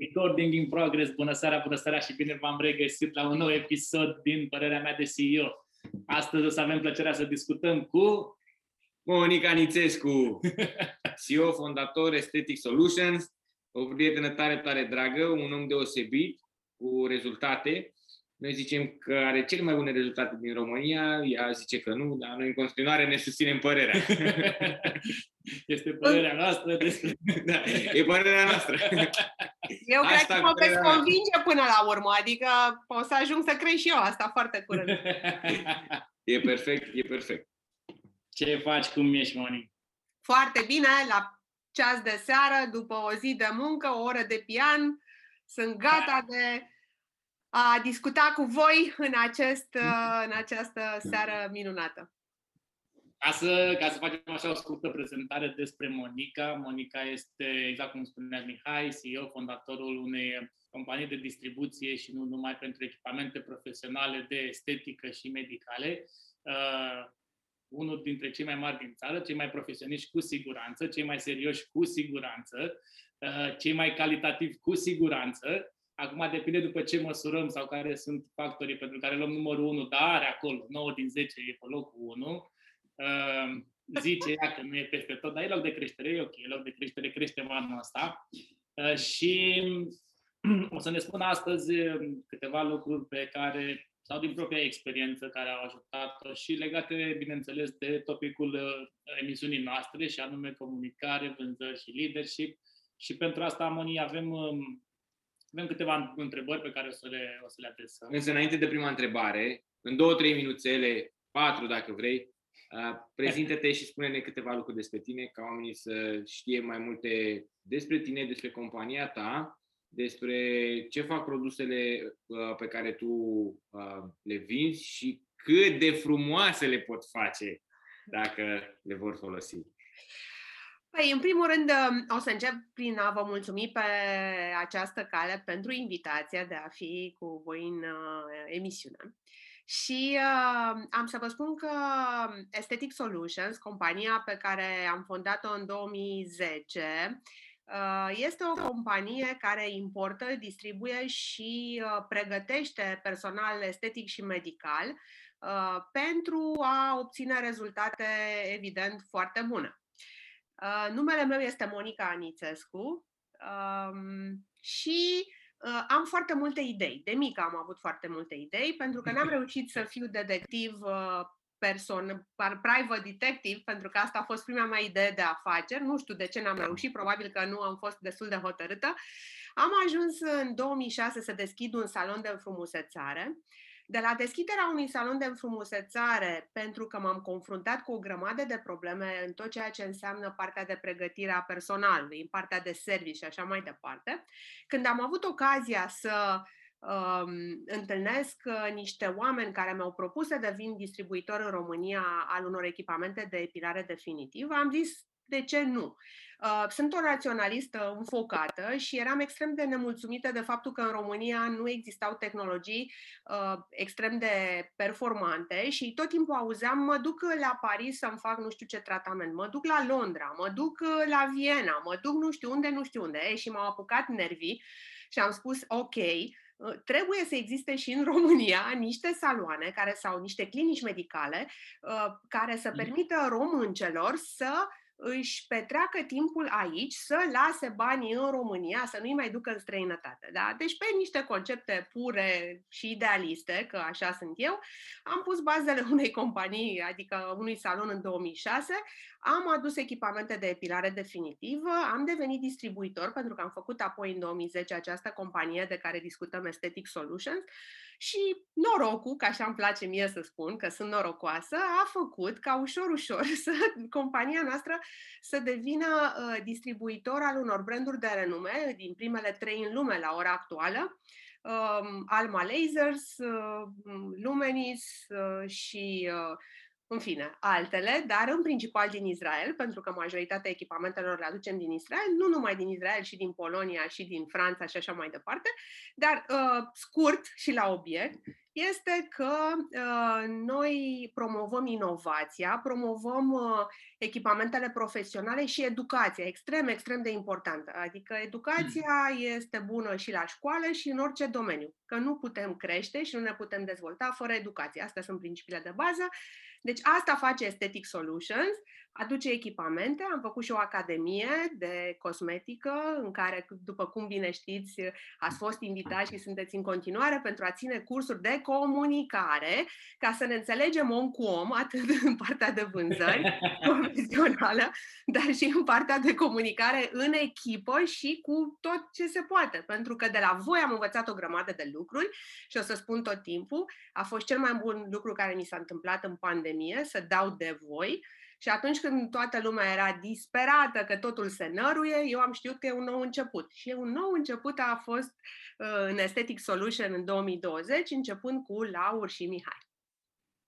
Recording in progress, bună seara și bine v-am regăsit la un nou episod din Parerea mea de CEO. Astăzi o să avem plăcerea să discutăm cu Monica Nițescu, CEO, fondator Aesthetic Solutions, o prietenă tare, tare dragă, un om deosebit, cu rezultate. Noi zicem că are cele mai bune rezultate din România, ea zice că nu, dar noi în continuare ne susținem părerea. Este părerea noastră. Da, e părerea noastră. Eu asta cred că mă veți convinge până la urmă, adică o să ajung să cred și eu asta foarte curând. E perfect, e perfect. Ce faci, cum ești, Moni? Foarte bine, la ceas de seară, după o zi de muncă, o oră de pian, sunt gata de a discuta cu voi în această seară minunată. Ca să facem așa o scurtă prezentare despre Monica. Monica este, exact cum spunea Mihai, CEO, fondatorul unei companii de distribuție și nu numai pentru echipamente profesionale de estetică și medicale. Unul dintre cei mai mari din țară, cei mai profesioniști cu siguranță, cei mai serioși cu siguranță, cei mai calitativi cu siguranță. Acum depinde după ce măsurăm sau care sunt factorii pentru care luăm numărul 1, dar acolo, 9 din 10 e pe locul 1. Zice ea că nu e peste tot, dar e loc de creștere, e ok, e loc de creștere, creștem anul ăsta. Și o să ne spun astăzi câteva lucruri pe care, sau din propria experiență, care au ajutat-o și legate, bineînțeles, de topicul emisiunii noastre, și anume comunicare, vânzări și leadership. Și pentru asta, Moni, avem câteva întrebări pe care o să le adresăm. Însă, înainte de prima întrebare, în 2-3 minuțele, 4 dacă vrei, prezintă-te și spune-ne câteva lucruri despre tine, ca oamenii să știe mai multe despre tine, despre compania ta, despre ce fac produsele pe care tu le vinzi și cât de frumoase le pot face dacă le vor folosi. Păi, în primul rând, o să încep prin a vă mulțumi pe această cale pentru invitația de a fi cu voi în emisiune. Și am să vă spun că Aesthetic Solutions, compania pe care am fondat-o în 2010, este o companie care importă, distribuie și pregătește personal estetic și medical pentru a obține rezultate, evident, foarte bune. Numele meu este Monica Nițescu și am foarte multe idei. De mică am avut foarte multe idei, pentru că n-am reușit să fiu detectiv private detective, pentru că asta a fost prima mea idee de afaceri. Nu știu de ce n-am reușit, probabil că nu am fost destul de hotărâtă. Am ajuns în 2006 să deschid un salon de înfrumusețare. De la deschiderea unui salon de înfrumusețare, pentru că m-am confruntat cu o grămadă de probleme în tot ceea ce înseamnă partea de pregătire a personalului, în partea de service și așa mai departe, când am avut ocazia să întâlnesc niște oameni care mi-au propus să devin distribuitor în România al unor echipamente de epilare definitivă, am zis, de ce nu? Sunt o raționalistă înfocată și eram extrem de nemulțumită de faptul că în România nu existau tehnologii extrem de performante și tot timpul auzeam, mă duc la Paris să-mi fac nu știu ce tratament, mă duc la Londra, mă duc la Viena, mă duc nu știu unde. Și m-au apucat nervii și am spus, ok, trebuie să existe și în România niște saloane sau niște clinici medicale care să permită româncelor să își petreacă timpul aici, să lase banii în România, să nu-i mai ducă în străinătate. Da? Deci pe niște concepte pure și idealiste, că așa sunt eu, am pus bazele unei companii, adică unui salon în 2006, am adus echipamente de epilare definitivă, am devenit distribuitor, pentru că am făcut apoi în 2010 această companie de care discutăm, Aesthetic Solutions, și norocul, că așa îmi place mie să spun, că sunt norocoasă, a făcut ca ușor-ușor să compania noastră să devină distribuitor al unor branduri de renume, din primele 3 în lume la ora actuală, Alma Lasers, Lumenis și, în fine, altele, dar în principal din Israel, pentru că majoritatea echipamentelor le aducem din Israel, nu numai din Israel, și din Polonia, și din Franța și așa mai departe, dar scurt și la obiect. este că noi promovăm inovația, promovăm echipamentele profesionale și educația, extrem de importantă. Adică educația este bună și la școală și în orice domeniu, că nu putem crește și nu ne putem dezvolta fără educație. Astea sunt principiile de bază. Deci asta face Aesthetic Solutions, aduce echipamente. Am făcut și o academie de cosmetică în care, după cum bine știți, ați fost invitați și sunteți în continuare pentru a ține cursuri de comunicare, ca să ne înțelegem om cu om, atât în partea de vânzări profesională, dar și în partea de comunicare în echipă și cu tot ce se poate. Pentru că de la voi am învățat o grămadă de lucruri și o să spun tot timpul, a fost cel mai bun lucru care mi s-a întâmplat în pandemie, să dau de voi. Și atunci când toată lumea era disperată că totul se năruie, eu am știut că e un nou început. Și un nou început a fost în Aesthetic Solution în 2020, începând cu Laur și Mihai.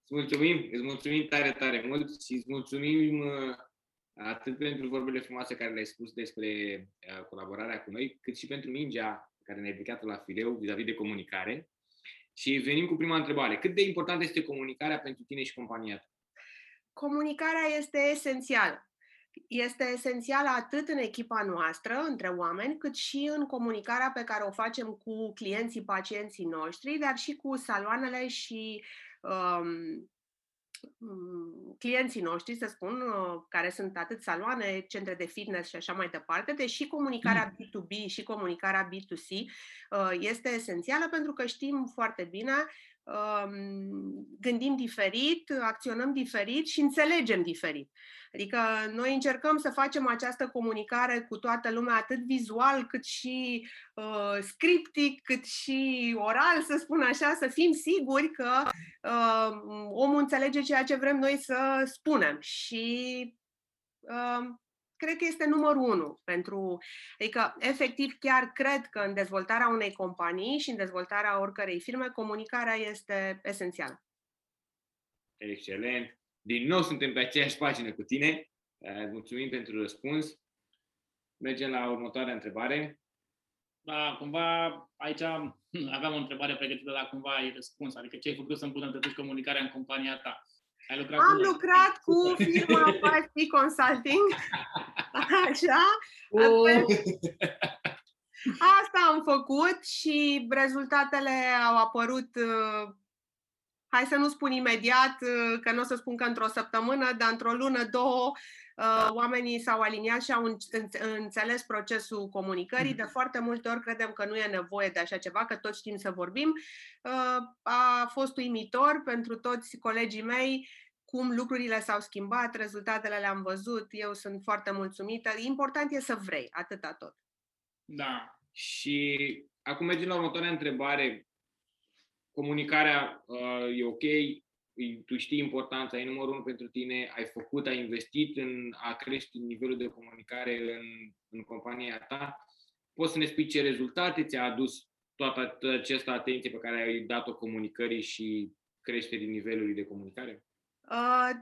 Îți mulțumim tare, tare mult și îți mulțumim atât pentru vorbele frumoase care le-ai spus despre colaborarea cu noi, cât și pentru mingea care ne-ai aplicat la fileu vis-a-vis de comunicare. Și venim cu prima întrebare. Cât de importantă este comunicarea pentru tine și compania ta? Comunicarea este esențială. Este esențială atât în echipa noastră, între oameni, cât și în comunicarea pe care o facem cu clienții, pacienții noștri, dar și cu saloanele și clienții noștri, să spun, care sunt atât saloane, centre de fitness și așa mai departe, deși comunicarea B2B și comunicarea B2C este esențială pentru că știm foarte bine, gândim diferit, acționăm diferit și înțelegem diferit. Adică noi încercăm să facem această comunicare cu toată lumea atât vizual cât și scriptic, cât și oral, să spun așa, să fim siguri că omul înțelege ceea ce vrem noi să spunem și cred că este numărul 1 pentru, adică efectiv chiar cred că în dezvoltarea unei companii și în dezvoltarea oricărei firme, comunicarea este esențială. Excelent! Din nou suntem pe aceeași pagină cu tine. Mulțumim pentru răspuns. Mergem la următoarea întrebare. Da, cumva aici aveam o întrebare pregătită, dar cumva ai răspuns. Adică ce ai făcut să îmbunătățești comunicarea în compania ta? Am lucrat cu firma 5P Consulting, așa, asta am făcut și rezultatele au apărut, hai să nu spun imediat, că nu o să spun că într-o săptămână, dar într-o lună, două, oamenii s-au aliniat și au înțeles procesul comunicării. De foarte multe ori credem că nu e nevoie de așa ceva, că toți știm să vorbim. A fost uimitor pentru toți colegii mei cum lucrurile s-au schimbat, rezultatele le-am văzut, eu sunt foarte mulțumită. Important e să vrei, atâta tot. Da. Și acum mergem la următoarea întrebare. Comunicarea e ok, tu știi importanța, e numărul 1 pentru tine, ai făcut, ai investit în a crește nivelul de comunicare în compania ta. Poți să ne spui ce rezultate ți-a adus toată această atenție pe care ai dat-o comunicării și creșterii nivelului de comunicare?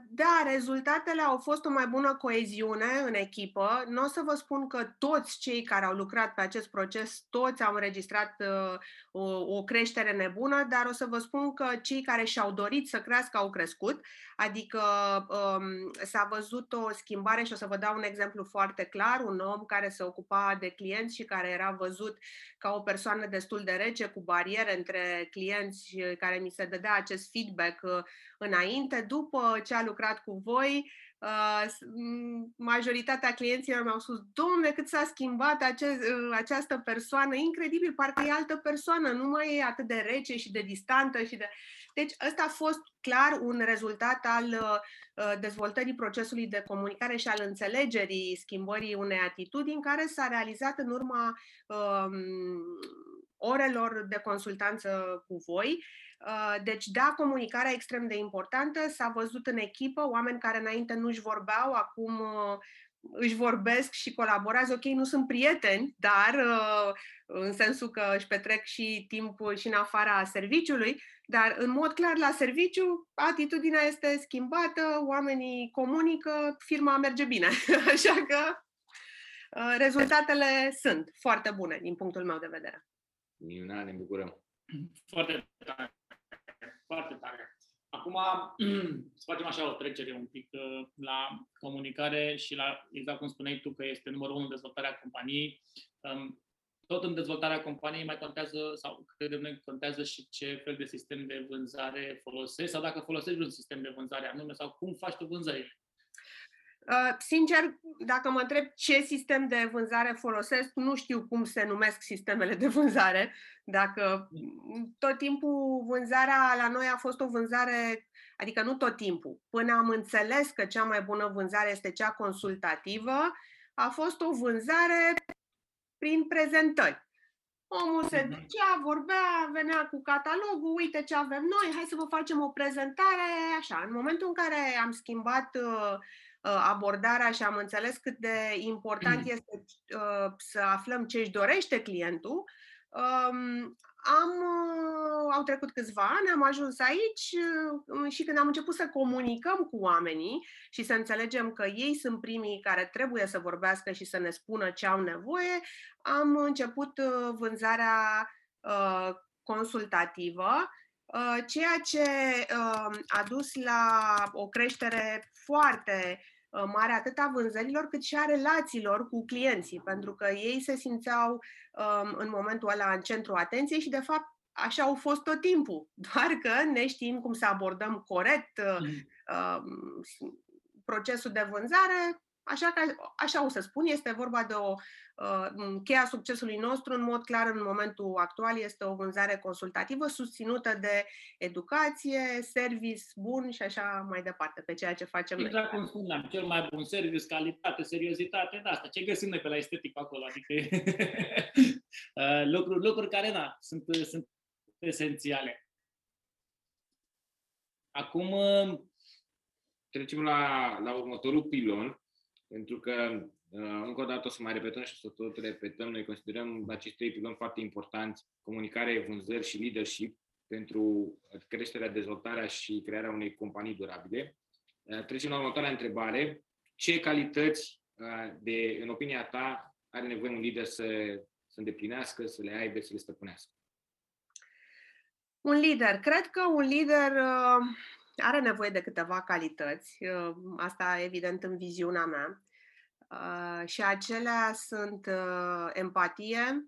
Da, rezultatele au fost o mai bună coeziune în echipă. Nu o să vă spun că toți cei care au lucrat pe acest proces, toți au înregistrat o creștere nebună, dar o să vă spun că cei care și-au dorit să crească au crescut, adică s-a văzut o schimbare și o să vă dau un exemplu foarte clar, un om care se ocupa de clienți și care era văzut ca o persoană destul de rece, cu bariere între clienți, care mi se dădea acest feedback înainte, după ce a lucrat cu voi, majoritatea clienților mi-au spus, Doamne, cât s-a schimbat această persoană, incredibil, parcă e altă persoană, nu mai e atât de rece și de distantă. Deci ăsta a fost clar un rezultat al dezvoltării procesului de comunicare și al înțelegerii schimbării unei atitudini care s-a realizat în urma orelor de consultanță cu voi. Deci, da, comunicarea e extrem de importantă, s-a văzut în echipă, oameni care înainte nu își vorbeau, acum își vorbesc și colaborează. Ok, nu sunt prieteni, dar în sensul că își petrec și timp și în afara serviciului, dar în mod clar la serviciu atitudinea este schimbată, oamenii comunică, firma merge bine. Așa că rezultatele sunt foarte bune din punctul meu de vedere. Minunat, ne bucurăm. Foarte tare. Foarte tare. Acum să facem așa o trecere un pic la comunicare și la, exact cum spuneai tu, că este numărul 1 în dezvoltarea companiei. Tot în dezvoltarea companiei mai contează, sau credem noi, contează și ce fel de sistem de vânzare folosești, sau dacă folosești un sistem de vânzare anume, sau cum faci tu vânzările. Sincer, dacă mă întreb ce sistem de vânzare folosesc, nu știu cum se numesc sistemele de vânzare. Dacă tot timpul vânzarea la noi a fost o vânzare, adică nu tot timpul, până am înțeles că cea mai bună vânzare este cea consultativă, a fost o vânzare prin prezentări. Omul se ducea, vorbea, venea cu catalogul, uite ce avem noi, hai să vă facem o prezentare, așa. În momentul în care am schimbat abordarea și am înțeles cât de important este să aflăm ce își dorește clientul, au trecut câțiva ani, am ajuns aici și când am început să comunicăm cu oamenii și să înțelegem că ei sunt primii care trebuie să vorbească și să ne spună ce au nevoie, am început vânzarea consultativă, ceea ce a dus la o creștere foarte mare atât a vânzărilor cât și a relațiilor cu clienții, pentru că ei se simțeau în momentul ăla în centrul atenției și de fapt așa au fost tot timpul, doar că ne știm cum să abordăm corect procesul de vânzare. Așa că, așa o să spun, este vorba de o cheia succesului nostru, în mod clar, în momentul actual, este o vânzare consultativă susținută de educație, service bun și așa mai departe, pe ceea ce facem. Exact cum spuneam, cel mai bun service, calitate, seriozitate, de asta. Ce găsim noi pe la estetic acolo? Adică lucruri care, da, sunt esențiale. Acum trecem la următorul pilon. Pentru că, încă o dată, o să mai repetăm și o să tot repetăm, noi considerăm acești 3 piloni foarte importanți: comunicare, vânzări și leadership, pentru creșterea, dezvoltarea și crearea unei companii durabile. Trecem la următoarea întrebare. Ce calități, în opinia ta, are nevoie un lider să îndeplinească, să le aibă, să le stăpânească? Un lider. Cred că un lider are nevoie de câteva calități, asta evident în viziunea mea, și acelea sunt empatie,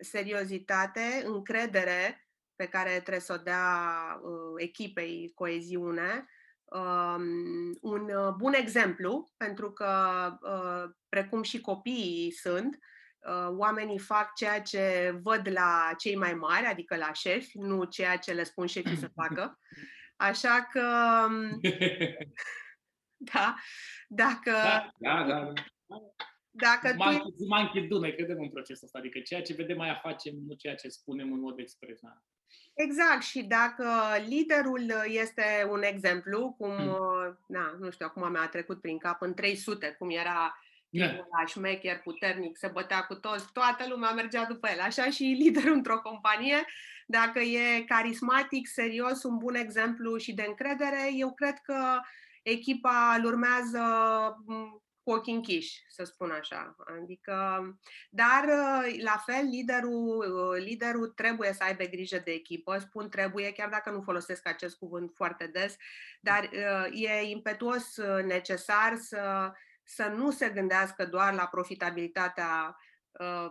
seriozitate, încredere pe care trebuie să o dea echipei, coeziune, un bun exemplu, pentru că, precum și copiii sunt, oamenii fac ceea ce văd la cei mai mari, adică la șefi, nu ceea ce le spun șefii să facă. Așa că, da, dacă m-am închidut, noi credem în procesul ăsta, adică ceea ce vedem aia facem, nu ceea ce spunem în mod expres. Exact, și dacă liderul este un exemplu, cum, nu știu, acum mi-a trecut prin cap în 300, cum era... Ăla șmecher, puternic, se bătea cu toți, toată lumea mergea după el. Așa și liderul într-o companie, dacă e carismatic, serios, un bun exemplu și de încredere, eu cred că echipa îl urmează cu ochii închiși, să spun așa. Adică, dar la fel, liderul trebuie să aibă grijă de echipă. Spun trebuie, chiar dacă nu folosesc acest cuvânt foarte des, dar e impetuos necesar să nu se gândească doar la profitabilitatea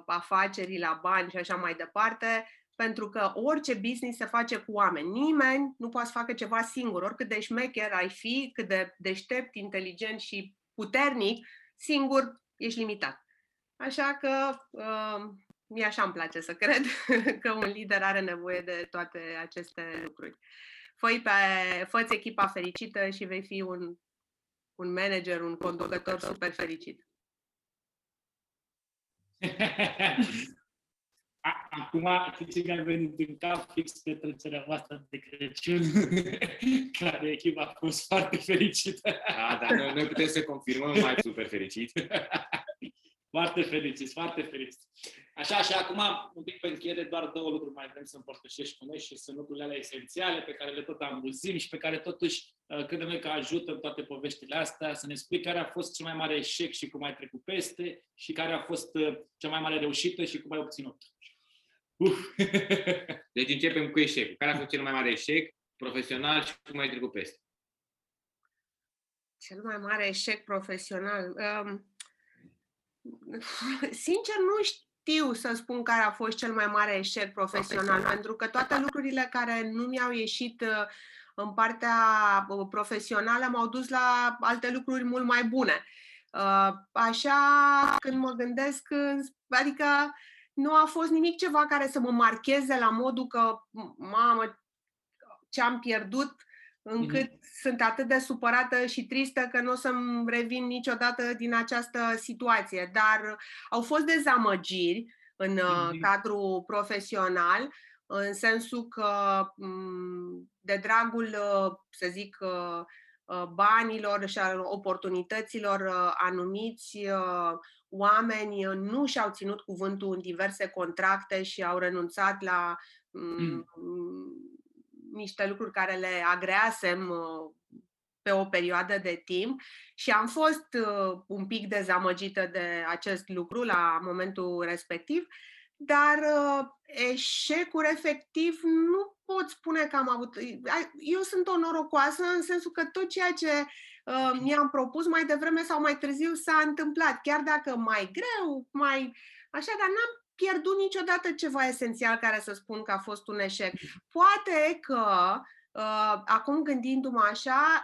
afacerii, la bani și așa mai departe, pentru că orice business se face cu oameni. Nimeni nu poate să facă ceva singur, oricât de șmecher ai fi, cât de deștept, inteligent și puternic, singur ești limitat. Așa că mie așa îmi place să cred că un lider are nevoie de toate aceste lucruri. Fă-ți echipa fericită și vei fi un manager, un conducător super fericit. Acum, știți că a venit în cap fix pe trecerea voastră de Crăciun, care echipa a fost foarte fericită. Da, dar noi putem să confirmăm mai super fericit. Foarte fericiți. Așa, și acum, un pic pe încheiere, doar 2 lucruri mai vrem să împărtășești cu noi și sunt lucrurile alea esențiale pe care le tot ambuzim și pe care totuși credem noi că ajută în toate poveștile astea. Să ne spui care a fost cel mai mare eșec și cum ai trecut peste și care a fost cea mai mare reușită și cum ai obținut. Deci începem cu eșecul. Care a fost cel mai mare eșec profesional și cum ai trecut peste? Cel mai mare eșec profesional? Sincer, nu știu să spun care a fost cel mai mare eșec profesional, pentru că toate lucrurile care nu mi-au ieșit în partea profesională m-au dus la alte lucruri mult mai bune. Așa, când mă gândesc, adică nu a fost nimic ceva care să mă marcheze la modul că, mamă, ce am pierdut, încât sunt atât de supărată și tristă că nu o să-mi revin niciodată din această situație. Dar au fost dezamăgiri în cadrul profesional, în sensul că de dragul, să zic, banilor și a oportunităților, anumiți oameni nu și-au ținut cuvântul în diverse contracte și au renunțat la niște lucruri care le agreasem pe o perioadă de timp și am fost un pic dezamăgită de acest lucru la momentul respectiv, dar eșecuri efectiv nu pot spune că am avut. Eu sunt o norocoasă în sensul că tot ceea ce mi-am propus mai devreme sau mai târziu s-a întâmplat, chiar dacă mai greu, mai așa, dar n-am pierdut niciodată ceva esențial care să spun că a fost un eșec. Poate că, acum gândindu-mă așa,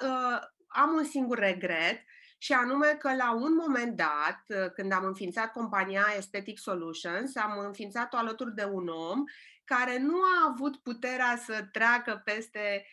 am un singur regret și anume că la un moment dat, când am înființat compania Aesthetic Solutions, am înființat-o alături de un om care nu a avut puterea să treacă peste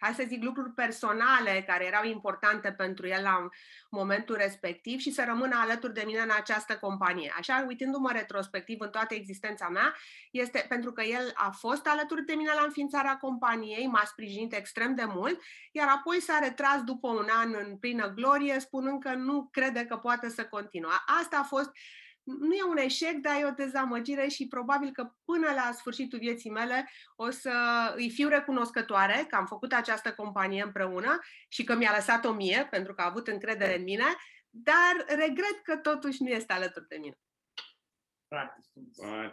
hai să zic, lucruri personale care erau importante pentru el la momentul respectiv și să rămână alături de mine în această companie. Așa, uitându-mă retrospectiv în toată existența mea, este pentru că el a fost alături de mine la înființarea companiei, m-a sprijinit extrem de mult, iar apoi s-a retras după un an în plină glorie, spunând că nu crede că poate să continue. Asta a fost, nu e un eșec, dar e o dezamăgire și probabil că până la sfârșitul vieții mele o să îi fiu recunoscătoare că am făcut această companie împreună și că mi-a lăsat-o mie, pentru că a avut încredere în mine, dar regret că totuși nu este alături de mine.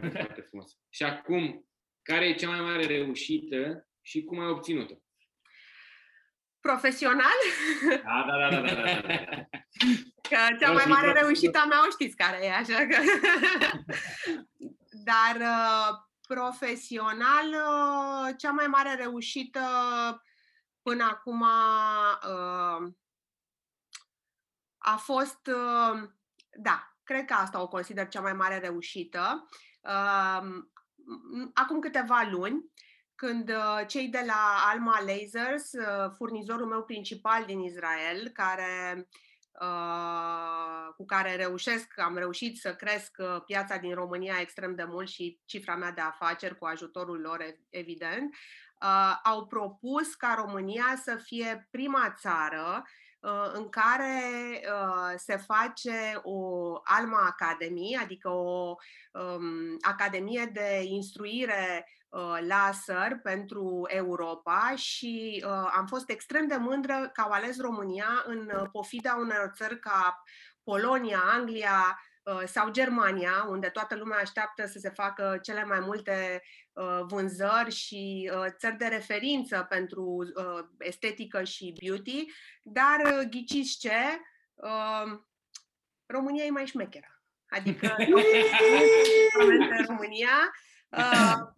Foarte frumos. Și acum, care e cea mai mare reușită și cum ai obținut-o? Profesional? Da. Că cea mai mare reușită a mea o știți care e, așa că... Dar profesional, cea mai mare reușită până acum a fost... Da, cred că asta o consider cea mai mare reușită. Acum câteva luni, când cei de la Alma Lasers, furnizorul meu principal din Israel, am reușit să cresc piața din România extrem de mult și cifra mea de afaceri cu ajutorul lor, evident, au propus ca România să fie prima țară în care se face o Alma Academy, adică o academie de instruire laser pentru Europa și am fost extrem de mândră că au ales România în pofida unor țări ca Polonia, Anglia sau Germania, unde toată lumea așteaptă să se facă cele mai multe vânzări și țări de referință pentru estetică și beauty, dar ghiciți ce? România e mai șmecheră. Adică în România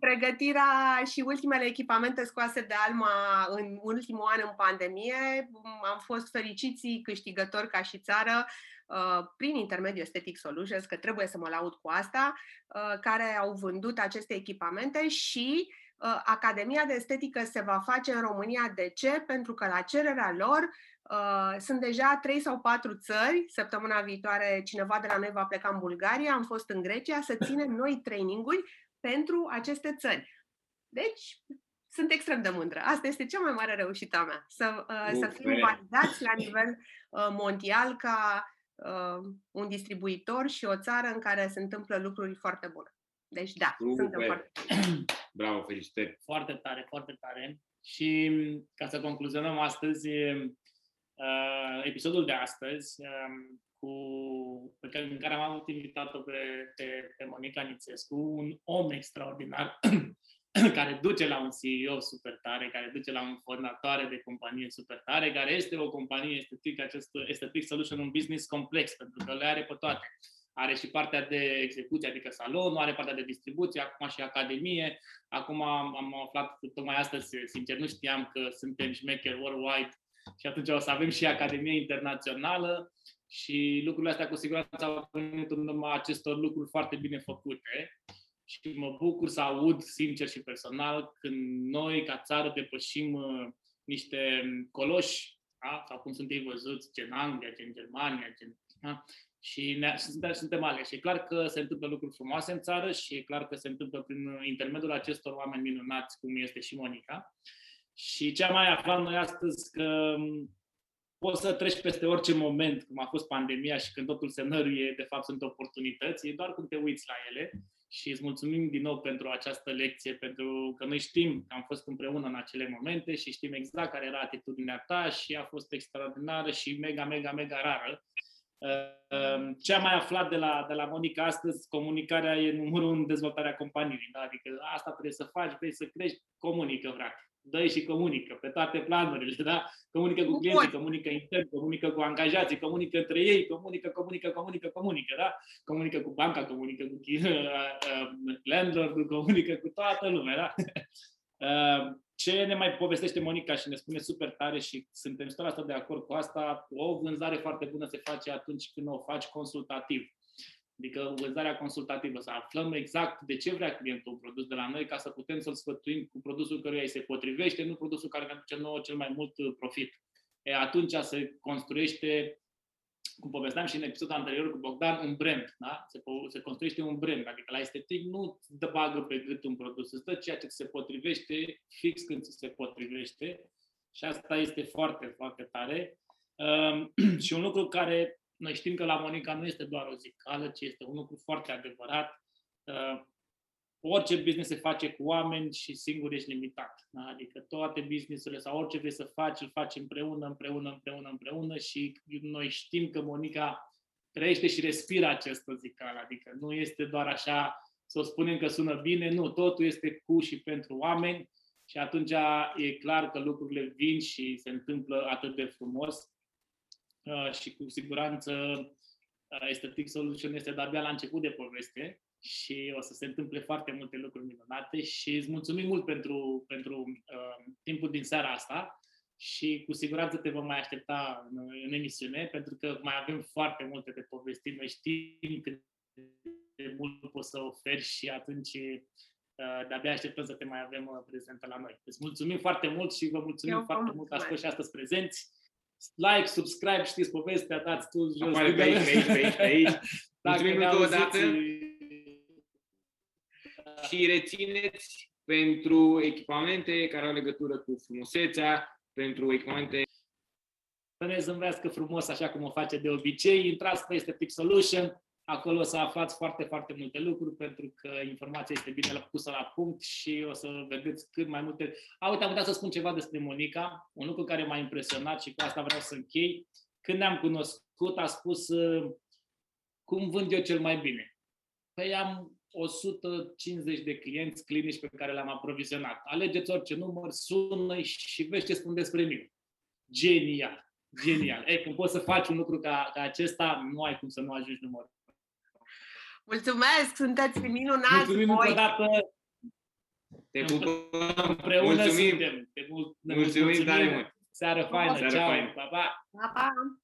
pregătirea și ultimele echipamente scoase de Alma în ultimul an în pandemie, am fost fericiți câștigători ca și țară prin intermediul Aesthetic Solutions, că trebuie să mă laud cu asta, care au vândut aceste echipamente și Academia de Estetică se va face în România. De ce? Pentru că la cererea lor sunt deja 3 sau 4 țări. Săptămâna viitoare cineva de la noi va pleca în Bulgaria, am fost în Grecia, să ținem noi traininguri pentru aceste țări. Deci, sunt extrem de mândră. Asta este cea mai mare reușită a mea. Să fim validați la nivel mondial ca un distribuitor și o țară în care se întâmplă lucruri foarte bune. Deci, da, suntem foarte bune. Bravo, felicitări! Foarte tare, foarte tare. Și ca să concluzionăm astăzi, episodul de astăzi, cu în care am avut invitată pe Monica Nițescu, un om extraordinar care duce la un CEO super tare, care duce la un fondatoare de companie super tare, care este o companie Aesthetic Solutions, un business complex, pentru că le are pe toate. Are și partea de execuție, adică salonul, are partea de distribuție, acum și academie. Acum am aflat, tocmai astăzi, sincer, nu știam că suntem șmecher worldwide și atunci o să avem și academie internațională și lucrurile astea cu siguranță au venit în urma acestor lucruri foarte bine făcute. Și mă bucur să aud, sincer și personal, când noi, ca țară, depășim niște coloși, da? Sau cum sunt ei văzuți, ce în Anglia, ce în Germania, ce în... Da? Și suntem aleși. E clar că se întâmplă lucruri frumoase în țară și e clar că se întâmplă prin intermediul acestor oameni minunați, cum este și Monica. Și ce am mai aflat noi astăzi, că poți să treci peste orice moment, cum a fost pandemia și când totul se năruie, de fapt sunt oportunități, e doar când te uiți la ele. Și îți mulțumim din nou pentru această lecție, pentru că noi știm că am fost împreună în acele momente și știm exact care era atitudinea ta și a fost extraordinară și mega, mega, mega rară. Ce am mai aflat de la Monica astăzi, comunicarea e numărul 1 în dezvoltarea companiei. Da? Adică asta trebuie să faci, vrei să crești, comunică, frate. Dă-i și comunică pe toate planurile, da? Comunică cu clienții, comunică intern, comunică cu angajații, comunică între ei, comunică, da? Comunică cu banca, comunică cu landlord-ul, comunică cu toată lumea, da? Ce ne mai povestește Monica și ne spune super tare și suntem 100% de acord cu asta, o vânzare foarte bună se face atunci când o faci consultativ. Adică vânzarea consultativă, să aflăm exact de ce vrea clientul un produs de la noi ca să putem să-l sfătuim cu produsul căruia îi se potrivește, nu produsul care ne aduce nouă cel mai mult profit. Atunci se construiește, cum povesteam și în episodul anterior cu Bogdan, un brand. Da? Se construiește un brand, adică la estetic nu îți dă bagă pe gât un produs, îți dă ceea ce se potrivește fix când se potrivește și asta este foarte, foarte tare. Și un lucru care... Noi știm că la Monica nu este doar o zicală, ci este un lucru foarte adevărat. Orice business se face cu oameni și singur ești limitat. Da? Adică toate businessurile sau orice vrei să faci, îl faci împreună și noi știm că Monica trăiește și respiră această zicală. Adică nu este doar așa să o spunem că sună bine, nu, totul este cu și pentru oameni și atunci e clar că lucrurile vin și se întâmplă atât de frumos. Și cu siguranță Aesthetic Solutions este de-abia la început de poveste și o să se întâmple foarte multe lucruri minunate și îți mulțumim mult pentru timpul din seara asta și cu siguranță te vom mai aștepta în emisiune pentru că mai avem foarte multe de povestit. Noi știm cât de mult poți să oferi și atunci de-abia așteptăm să te mai avem prezentă la noi. Îți mulțumim foarte mult și vă mulțumim mult că ați fost și astăzi prezenți. Like, subscribe, știți povestea, dați tu jos. Apare pe aici, pe aici. Mulțumim încă o dată. Și rețineți pentru echipamente care au legătură cu frumusețea, pentru echipamente... Să ne zâmbească frumos, așa cum o face de obicei. Intrați pe Aesthetic Solutions, acolo o să aflați foarte, foarte multe lucruri, pentru că informația este bine pusă la punct și o să vedeți cât mai multe... Uite, am uitat să spun ceva despre Monica, un lucru care m-a impresionat și cu asta vreau să închei. Când ne-am cunoscut, a spus, cum vând eu cel mai bine? Păi am 150 de clienți clinici pe care le-am aprovizionat. Alegeți orice număr, sună-i și vezi ce spun despre mine. Genial! Când poți să faci un lucru ca acesta, nu ai cum să nu ajungi numărul. Mulțumesc, sunteți minunați! Mulțumim încă o dată! Te pupăm! Împreună suntem! Mulțumim tare mult! Seară faină! Ceau! Pa, pa!